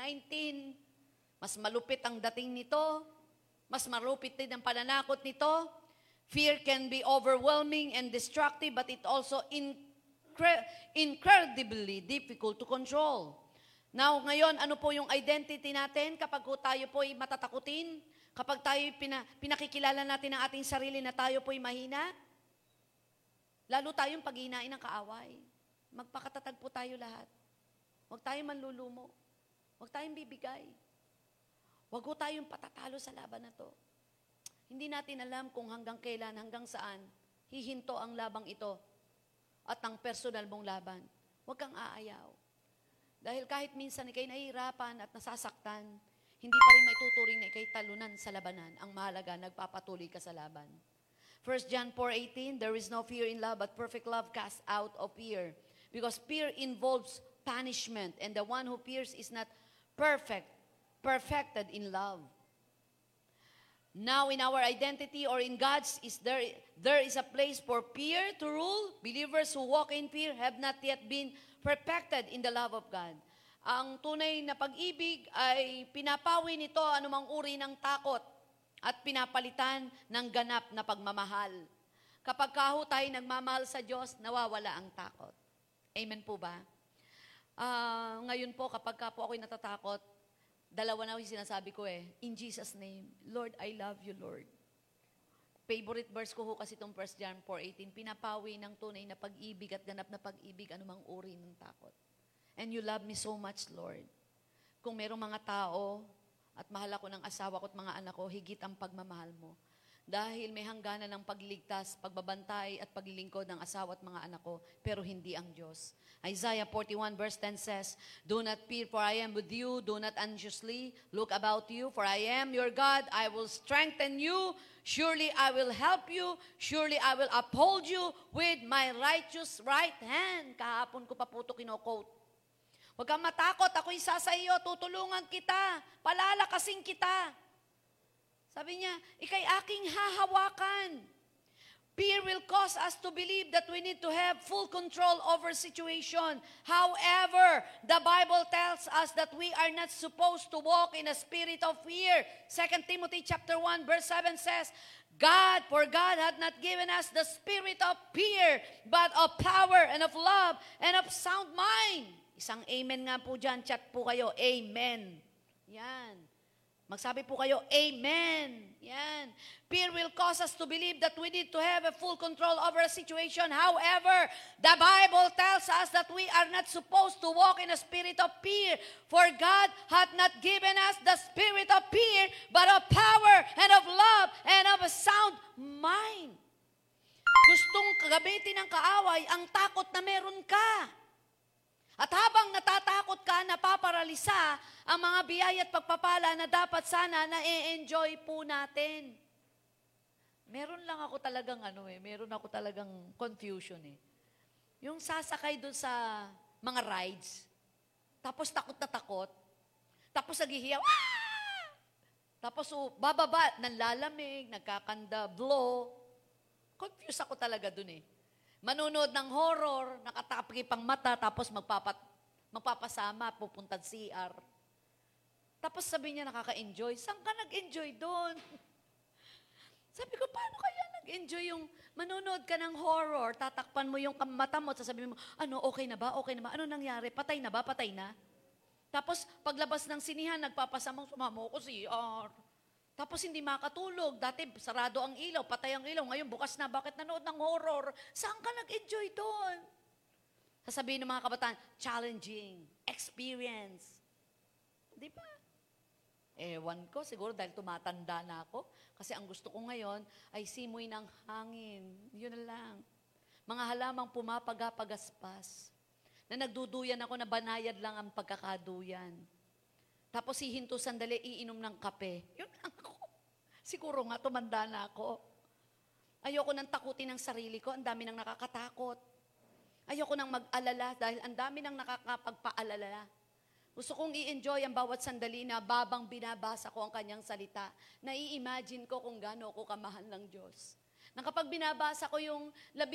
Mas malupit ang dating nito. Mas malupit din ang pananakot nito. Fear can be overwhelming and destructive, but it also incredibly difficult to control. Now, ngayon, ano po yung identity natin kapag tayo po ay matatakutin? Kapag tayo pinakikilala natin ang ating sarili na tayo po ay mahina? Lalo tayong paghihinain ng kaaway. Magpakatatag po tayo lahat. Huwag tayong manlulumo. Huwag tayong bibigay. Huwag tayong patatalo sa laban na to. Hindi natin alam kung hanggang kailan, hanggang saan, hihinto ang labang ito at ang personal mong laban. Huwag kang aayaw. Dahil kahit minsan ikay nahihirapan at nasasaktan, hindi pa rin maituturing na ikay talunan sa labanan. Ang mahalaga, nagpapatuloy ka sa laban. 1 John 4:18, there is no fear in love, but perfect love casts out of fear. Because fear involves punishment, and the one who fears is not perfected in love. Now in our identity or in God's, there is a place for fear to rule. Believers who walk in fear have not yet been perfected in the love of God. Ang tunay na pag-ibig ay pinapawi nito anumang uri ng takot. At pinapalitan ng ganap na pagmamahal. Kapag kaho tayo nagmamahal sa Diyos, nawawala ang takot. Amen po ba? Ngayon po, kapag ka po ako'y natatakot, dalawa na yung sinasabi ko eh, in Jesus' name, Lord, I love you, Lord. Favorite verse ko ho kasi itong 1 John 4:18, pinapawi ng tunay na pag-ibig at ganap na pag-ibig, anumang uri ng takot. And you love me so much, Lord. Kung merong mga tao at mahal ako ng asawa ko at mga anak ko, higit ang pagmamahal mo. Dahil may hangganan ng pagligtas, pagbabantay at paglilingkod ng asawa at mga anak ko, pero hindi ang Diyos. Isaiah 41 verse 10 says, Do not fear, for I am with you. Do not anxiously look about you, for I am your God. I will strengthen you. Surely I will help you. Surely I will uphold you with my righteous right hand. Kahapon ko pa po ito kino-quote. Huwag kang matakot. Ako'y sa iyo. Tutulungan kita. Palalakasin kita. Sabi niya, ikay aking hahawakan. Fear will cause us to believe that we need to have full control over situation. However, the Bible tells us that we are not supposed to walk in a spirit of fear. 2 Timothy chapter 1 verse 7 says, For God hath not given us the spirit of fear, but of power and of love and of sound mind. Isang amen nga po dyan. Chat po kayo. Amen. Yan. Magsabi po kayo, Amen. Yan. Fear will cause us to believe that we need to have a full control over a situation. However, the Bible tells us that we are not supposed to walk in a spirit of fear. For God hath not given us the spirit of fear, but of power and of love and of a sound mind. Gustong gamitin ng kaaway ang takot na meron ka. At habang natatakot ka, napaparalisa ang mga biyaya at pagpapala na dapat sana na-enjoy po natin. Meron ako talagang confusion eh. Yung sasakay doon sa mga rides, tapos takot na takot, tapos naghihiyaw, Wah! Tapos bababa, nanlalamig, nagkakanda, blow. Confused ako talaga doon eh. Manunood ng horror, nakatapik pang mata, tapos magpapasama, pupunta sa CR. Tapos sabi niya, nakaka-enjoy. Saan ka nag-enjoy doon? Sabi ko, paano kaya nag-enjoy yung manunood ka ng horror, tatakpan mo yung mata mo, sasabihin mo, ano, okay na ba? Okay na ba? Ano nangyari? Patay na ba? Patay na? Tapos paglabas ng sinihan, nagpapasamang sumama ko CR. Tapos hindi makatulog. Dati sarado ang ilaw, patay ang ilaw. Ngayon bukas na, bakit nanood ng horror? Saan ka nag-enjoy doon? Sasabihin ng mga kabataan, challenging, experience. Di ba? Ewan ko, siguro dahil tumatanda na ako. Kasi ang gusto ko ngayon ay simoy ng hangin. Yun na lang. Mga halamang pumapagaspas. Na nagduduyan ako na banayad lang ang pagkakaduyan. Tapos hihinto sandali, iinom ng kape. Yun ako. Siguro nga, tumanda na ako. Ayoko nang takutin ang sarili ko. Ang dami nang nakakatakot. Ayoko nang mag-alala dahil ang dami nang nakakapagpaalala. Gusto kong i-enjoy ang bawat sandali na babang binabasa ko ang kanyang salita. Nai-imagine ko kung gaano ko kamahal ng Diyos. Nang kapag binabasa ko yung 12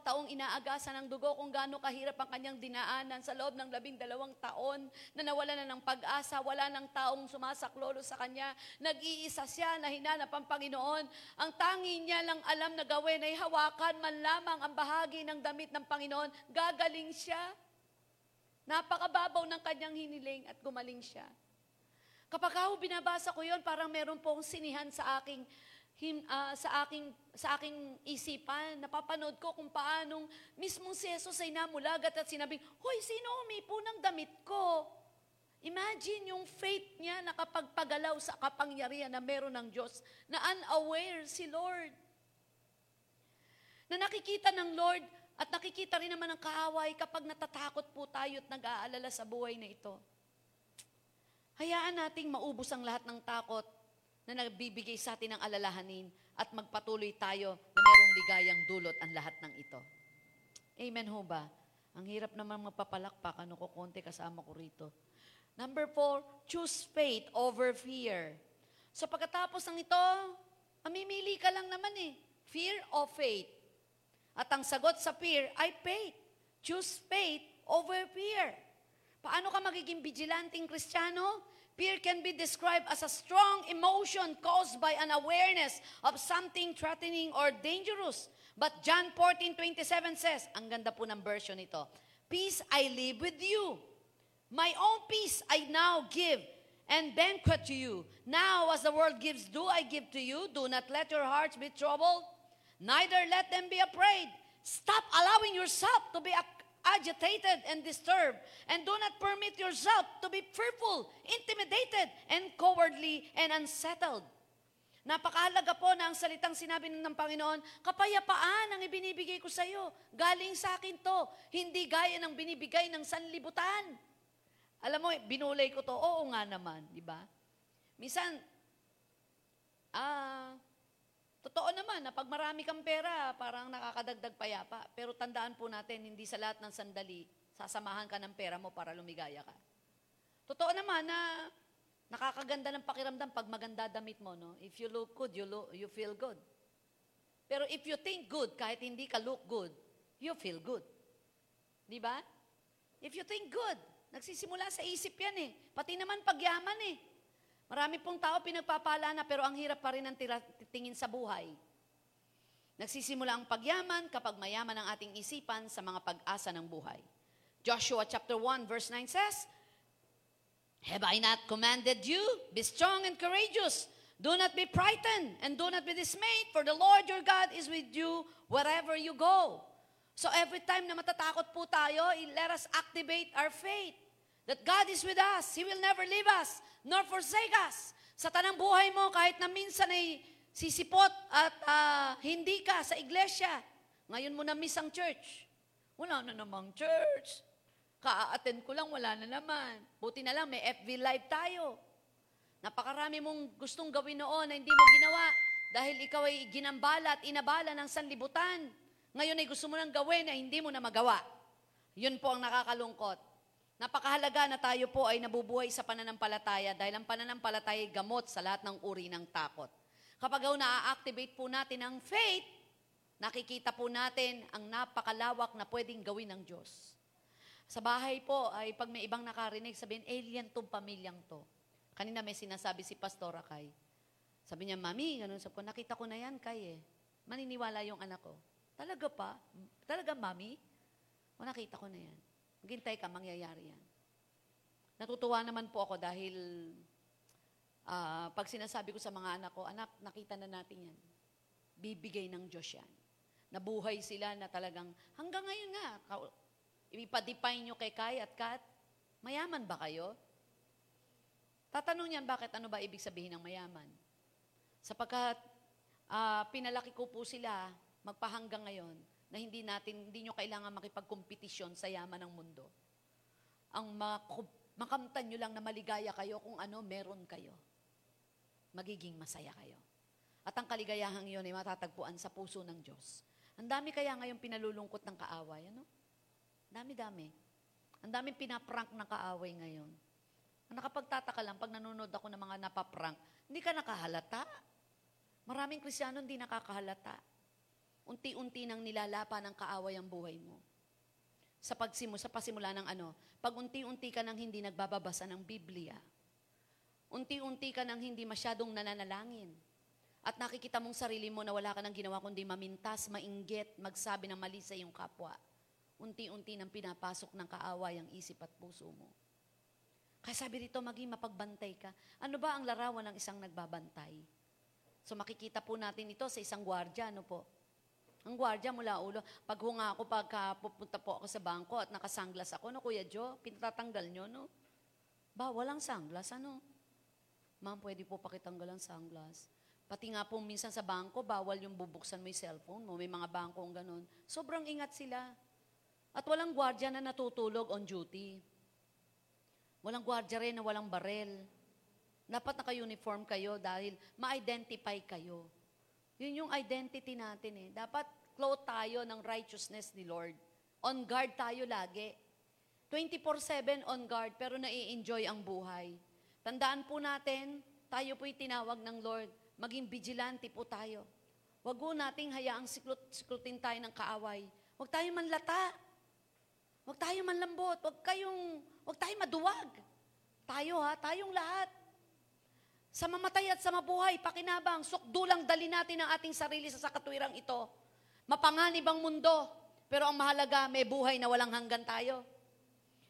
taong inaagasan ng dugo, kung gaano kahirap ang kanyang dinaanan sa loob ng 12 taon, na nawala na ng pag-asa, wala ng taong sumasaklolo sa kanya, nag-iisa siya, nahinanap ang Panginoon. Ang tangi niya lang alam na gawin ay hawakan man lamang ang bahagi ng damit ng Panginoon, gagaling siya. Napakababaw ng kanyang hiniling at gumaling siya. Kapag ako binabasa ko yon, parang meron pong sinihan sa aking isipan, napapanood ko kung paanong mismong si Jesus ay namulagat at sinabing, Hoy, sino umipo ng damit ko? Imagine yung faith niya na nakapagpagalaw sa kapangyarihan na meron ng Diyos, na unaware si Lord. Na nakikita ng Lord at nakikita rin naman ng kaaway kapag natatakot po tayo at nag-aalala sa buhay na ito. Hayaan nating maubos ang lahat ng takot na nagbibigay sa atin ng alalahanin at magpatuloy tayo na merong ligayang dulot ang lahat ng ito. Amen ho ba? Ang hirap naman magpapalakpak. Ano ko, konti kasama ko rito. Number 4, choose faith over fear. So pagkatapos ng ito, mamimili ka lang naman eh. Fear o faith? At ang sagot sa fear ay faith. Choose faith over fear. Paano ka magiging bijilanting Kristiyano? Fear can be described as a strong emotion caused by an awareness of something threatening or dangerous. But John 14:27 says, ang ganda po ng version nito, Peace I leave with you. My own peace I now give. and banquet to you. Now, as the world gives, do I give to you. Do not let your hearts be troubled, neither let them be afraid. Stop allowing yourself to be agitated and disturbed, and do not permit yourself to be fearful, intimidated, and cowardly, and unsettled. Napakahalaga po na ang salitang sinabi ng Panginoon, kapayapaan ang ibinibigay ko sa iyo. Galing sa akin to. Hindi gaya ng binibigay ng sanlibutan. Alam mo, binulay ko to. Oo nga naman, di ba? Minsan, totoo naman na pag marami kang pera, parang nakakadagdag payapa. Pero tandaan po natin, hindi sa lahat ng sandali, sasamahan ka ng pera mo para lumigaya ka. Totoo naman na nakakaganda ng pakiramdam pag maganda damit mo, no? If you look good, you feel good. Pero if you think good, kahit hindi ka look good, you feel good. Di ba? If you think good, nagsisimula sa isip yan eh. Pati naman pagyaman eh. Marami pong tao pinagpapala na pero ang hirap pa rin ang tingin sa buhay. Nagsisimula ang pagyaman kapag mayaman ang ating isipan sa mga pag-asa ng buhay. Joshua chapter 1 verse 9 says, have I not commanded you? Be strong and courageous. Do not be frightened and do not be dismayed, for the Lord your God is with you wherever you go. So every time na matatakot po tayo, let us activate our faith that God is with us. He will never leave us nor forsake us. Sa tanang buhay mo, kahit na minsan ay sisipot at hindi ka sa iglesia, ngayon mo na miss ang church. Wala na namang church. Ka-attend ko lang, wala na naman. Buti na lang, may FB Live tayo. Napakarami mong gustong gawin noon na hindi mo ginawa dahil ikaw ay ginambala at inabala ng sanlibutan. Ngayon ay gusto mo nang gawin na hindi mo na magawa. Yun po ang nakakalungkot. Napakahalaga na tayo po ay nabubuhay sa pananampalataya dahil ang pananampalataya ay gamot sa lahat ng uri ng takot. Kapag na-activate po natin ang faith, nakikita po natin ang napakalawak na pwedeng gawin ng Diyos. Sa bahay po, ay pag may ibang nakarinig, sabihin, alien tong pamilyang to. Kanina may sinasabi si Pastora Kay. Sabi niya, Mami, ganun, sabi ko, nakita ko na yan, Kay eh. Maniniwala yung anak ko. Talaga pa? Talaga, Mami? O nakita ko na yan. Maghintay ka, mangyayari yan. Natutuwa naman po ako dahil pag sinasabi ko sa mga anak ko, anak, nakita na natin yan. Bibigay ng Diyos yan. Nabuhay sila na talagang, hanggang ngayon nga, ipa-define nyo kay Kai at Kat, mayaman ba kayo? Tatanong niyan, bakit ano ba ibig sabihin ng mayaman? Sapagkat pinalaki ko po sila magpahanggang ngayon na hindi nyo kailangan makipagkompetisyon sa yaman ng mundo. Ang makamtan nyo lang na maligaya kayo kung ano meron kayo. Magiging masaya kayo. At ang kaligayahang yun ay matatagpuan sa puso ng Diyos. Ang dami kaya ngayon pinalulungkot ng kaaway, ano? Dami-dami. Ang daming pinaprank na kaaway ngayon. Nakapagtataka lang, pag nanonood ako ng mga napaprank, hindi ka nakahalata. Maraming Kristiyano hindi nakakahalata. Unti-unti nang nilalapa ng kaaway ang buhay mo. Sa pasimula ng ano, pag unti-unti ka nang hindi nagbababasa ng Biblia, unti-unti ka nang hindi masyadong nananalangin, at nakikita mong sarili mo na wala ka nang ginawa kundi mamintas, mainggit, magsabi ng mali sa iyong kapwa. Unti-unti nang pinapasok ng kaaway ang isip at puso mo. Kaya sabi dito, maging mapagbantay ka. Ano ba ang larawan ng isang nagbabantay? So makikita po natin ito sa isang gwardiya, ano po? Ang gwardiya mula ulo, pag hunga ako, pupunta po ako sa bangko at nakasanglas ako, no Kuya Joe, pinatatanggal nyo, no? Bawal ang sanglas, ano? Ma'am, pwede po pakitanggal ang sanglas. Pati nga po minsan sa bangko, bawal yung bubuksan mo yung cellphone mo. May mga bangko ang ganun. Sobrang ingat sila. At walang gwardiya na natutulog on duty. Walang gwardiya rin na walang barel. Dapat naka-uniform kayo dahil ma-identify kayo. Yun yung identity natin eh. Dapat clothed tayo ng righteousness ni Lord. On guard tayo lagi. 24/7 on guard pero nai-enjoy ang buhay. Tandaan po natin, tayo po'y tinawag ng Lord. Maging vigilante po tayo. Huwag po nating hayaang siklutin tayo ng kaaway. Huwag tayo manlata. Huwag tayo manlambot, huwag tayo maduwag. Tayo ha, tayong lahat. Sa mamatay at sa mabuhay, pakinabang, sukdulang dali natin ang ating sarili sa sakatwirang ito. Mapanganib ang mundo, pero ang mahalaga, may buhay na walang hanggan tayo.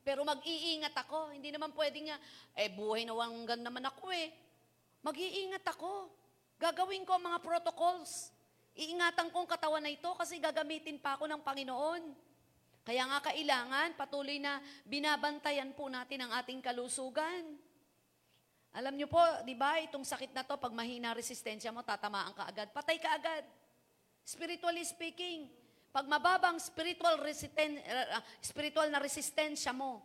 Pero mag-iingat ako. Hindi naman pwedeng buhay na wanggan naman ako eh. Mag-iingat ako. Gagawin ko ang mga protocols. Iingatan ko ang katawan na ito kasi gagamitin pa ako ng Panginoon. Kaya nga kailangan patuloy na binabantayan po natin ang ating kalusugan. Alam niyo po, di ba, itong sakit na to, pag mahina resistensya mo, tatamaan ka agad. Patay ka agad. Spiritually speaking, pag mababang spiritual na resistensya mo,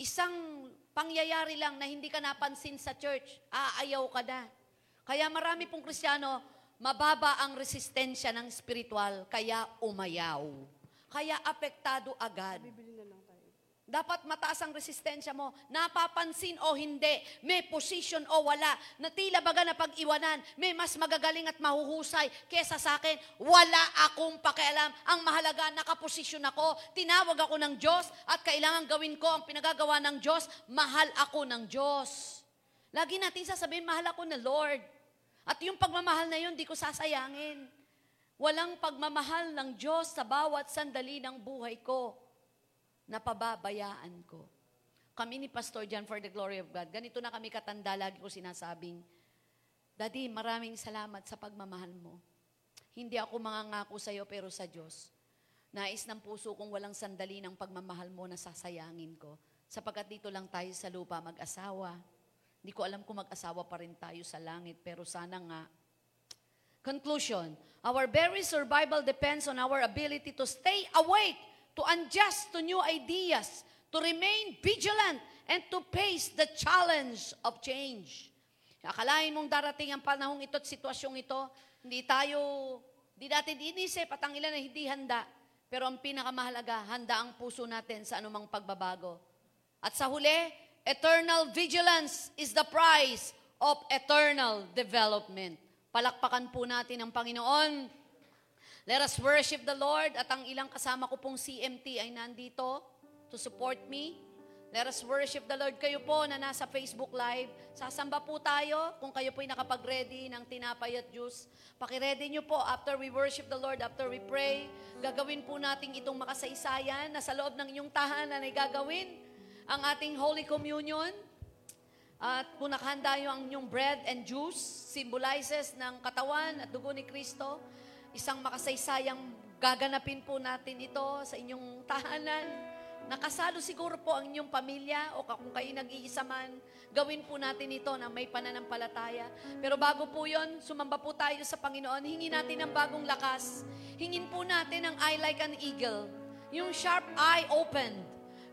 isang pangyayari lang na hindi ka napansin sa church, aayaw ka na. Kaya marami pong Kristiyano, mababa ang resistensya ng spiritual, kaya umayaw. Kaya apektado agad. Dapat mataas ang resistensya mo. Napapansin o hindi, may position o wala, na tila baga na pag-iwanan, may mas magagaling at mahuhusay kesa sa akin, wala akong pakialam. Ang mahalaga, nakaposisyon ako, tinawag ako ng Diyos, at kailangan gawin ko ang pinagagawa ng Diyos, mahal ako ng Diyos. Lagi natin sasabihin, mahal ako na Lord. At yung pagmamahal na yun, di ko sasayangin. Walang pagmamahal ng Diyos sa bawat sandali ng buhay ko. Napababayaan ko. Kami ni Pastor John for the glory of God. Ganito na kami katanda, lagi ko sinasabing, Daddy, maraming salamat sa pagmamahal mo. Hindi ako mangangako sa iyo, pero sa Diyos. Nais ng puso kong walang sandali ng pagmamahal mo na sasayangin ko. Sapagkat dito lang tayo sa lupa mag-asawa. Hindi ko alam kung mag-asawa pa rin tayo sa langit, pero sana nga. Conclusion, our very survival depends on our ability to stay awake to adjust to new ideas, to remain vigilant, and to face the challenge of change. Akalain mong darating ang panahong ito at sitwasyong ito, hindi natin inisip at ang ilan na hindi handa, pero ang pinakamahalaga, handa ang puso natin sa anumang pagbabago. At sa huli, eternal vigilance is the price of eternal development. Palakpakan po natin ang Panginoon. Let us worship the Lord. At ang ilang kasama ko pong CMT ay nandito to support me. Let us worship the Lord. Kayo po na nasa Facebook Live, sasamba po tayo. Kung kayo po'y nakapag-ready ng tinapay at juice, paki-ready nyo po after we worship the Lord, after we pray. Gagawin po natin itong makasaysayan na sa loob ng inyong tahanan ay gagawin ang ating Holy Communion. At kung nakahanda nyo ang inyong bread and juice, symbolizes ng katawan at dugo ni Kristo, isang makasaysayang gaganapin po natin ito sa inyong tahanan. Nakasalo siguro po ang inyong pamilya o kung kayo nag-iisa man, gawin po natin ito na may pananampalataya. Pero bago po yun, sumamba po tayo sa Panginoon. Hingin natin ang bagong lakas. Hingin po natin ang eye like an eagle. Yung sharp eye opened.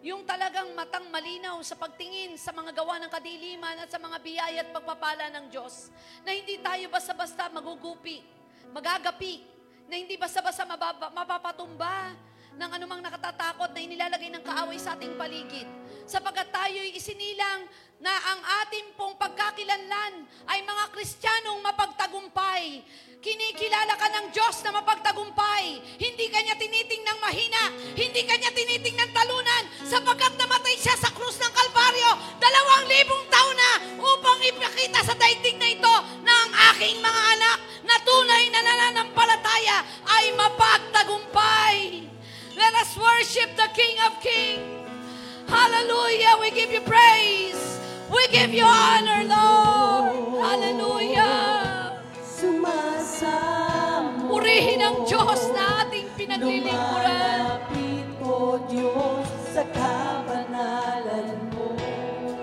Yung talagang matang malinaw sa pagtingin sa mga gawa ng kadiliman at sa mga biyaya at pagpapala ng Diyos. Na hindi tayo basta-basta magugupi, magagapi, na hindi basta-basta mapapatumba ng anumang nakatatakot na inilalagay ng kaaway sa ating paligid. Sapagkat tayo'y isinilang na ang ating pong pagkakilanlan ay mga Kristiyanong mapagtagumpay. Kinikilala ka ng Diyos na mapagtagumpay. Hindi ka niya tinitingnan mahina. Hindi ka niya tinitingnan talunan. Sapagkat namatay siya sa krus ng Kalbaryo 2,000 taon na upang ipakita sa daigdig na ito na ang aking mga anak na tunay na nananampalataya ay mapagtagumpay. Let us worship the King of Kings. Hallelujah, we give you praise. We give you honor, Lord. Hallelujah. Sumasamo. Purihin ang Diyos na ating pinaglilingkuran. Lumapit po, Diyos, sa kabanalan mo.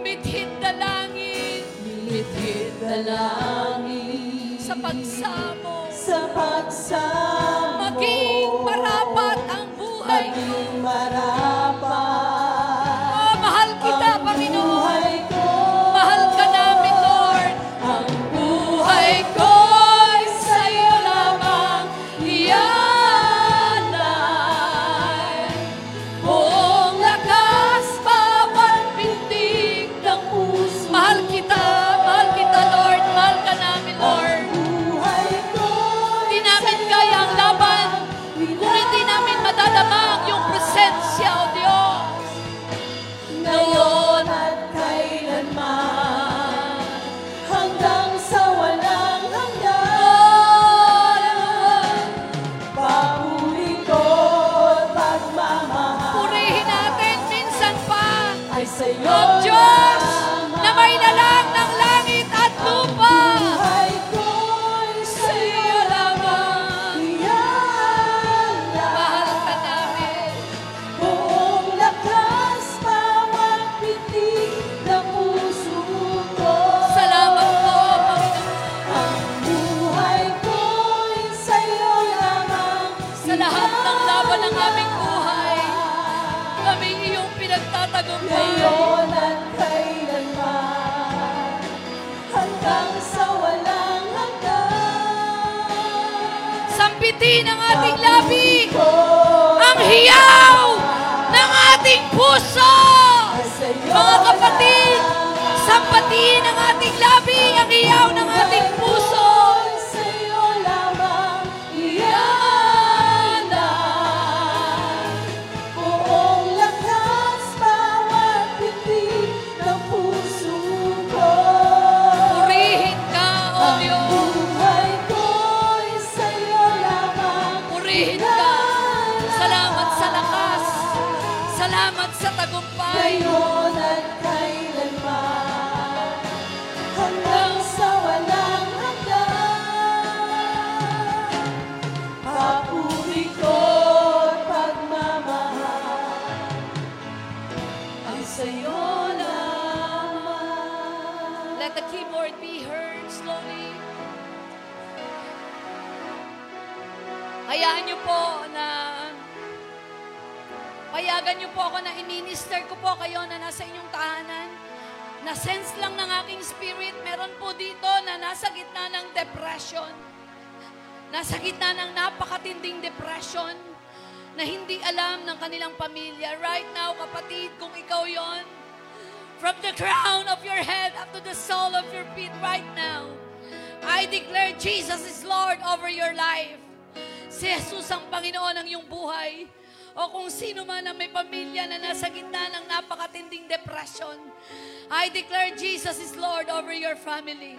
Mithid na langit. Mithid na langit. Sa pagsamo. Sa pagsamo. Maging marapat ang buhay ko. Maging marapat. Namin madadama yung presensya o bitin ang ating labi, ang hiyaw ng ating puso. Mga kapatid, sampatin ang ating labi, ang hiyaw ng ating puso. Ngayon at kailanman, hanggang sa walang hanggan, papuri ko't pagmamahal ay sa'yo naman. Let the keyboard be heard slowly. Hayaan niyo po na payagan niyo po ako na i-minister ko po kayo na nasa inyong tahanan. Na-sense lang ng aking spirit, meron po dito na nasa gitna ng depression. Nasa gitna ng napakatinding depression na hindi alam ng kanilang pamilya. Right now, kapatid, kung ikaw yon, from the crown of your head up to the sole of your feet right now, I declare Jesus is Lord over your life. Si Jesus ang Panginoon ng iyong buhay. O kung sino man ang may pamilya na nasa gitna ng napakatinding depression, I declare Jesus is Lord over your family.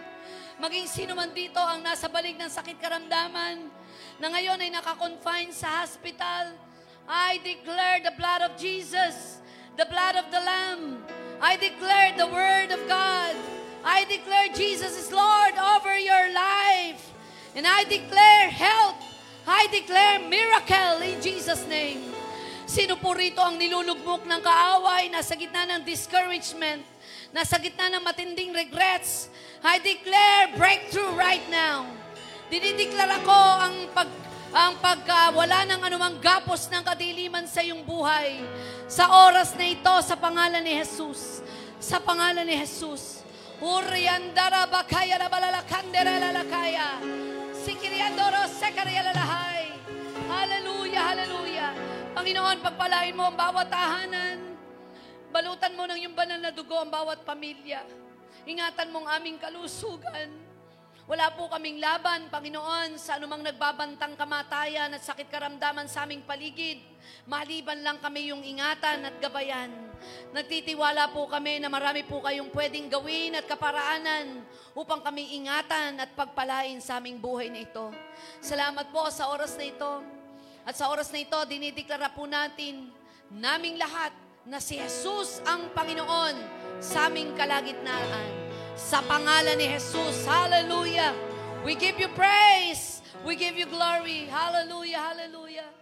Maging sino man dito ang nasa balig ng sakit karamdaman na ngayon ay nakakonfine sa hospital, I declare the blood of Jesus, the blood of the Lamb. I declare the Word of God. I declare Jesus is Lord over your life. And I declare health. I declare miracle in Jesus' name. Sino po rito ang nilulugmok ng kaaway, nasa gitna ng discouragement, nasa gitna ng matinding regrets? I declare breakthrough right now. Dinideklara ko ang pagwala ng anumang gapos ng kadiliman sa iyong buhay. Sa oras na ito, sa pangalan ni Jesus. Sa pangalan ni Jesus. Uriyandara bakaya la balalakandera lalakaya. Sikiriandoro sekaria lalahay. Hallelujah, hallelujah. Panginoon, pagpalain mo ang bawat tahanan. Balutan mo ng iyong banal na dugo ang bawat pamilya. Ingatan mo ang aming kalusugan. Wala po kaming laban, Panginoon, sa anumang nagbabantang kamatayan at sakit karamdaman sa aming paligid. Maliban lang kami yung ingatan at gabayan. Nagtitiwala po kami na marami po kayong pwedeng gawin at kaparaanan upang kami ingatan at pagpalain sa aming buhay na ito. Salamat po sa oras na ito. At sa oras na ito, dinideklara po natin naming lahat na si Jesus ang Panginoon sa aming kalagitnaan. Sa pangalan ni Jesus, hallelujah! We give you praise! We give you glory! Hallelujah! Hallelujah!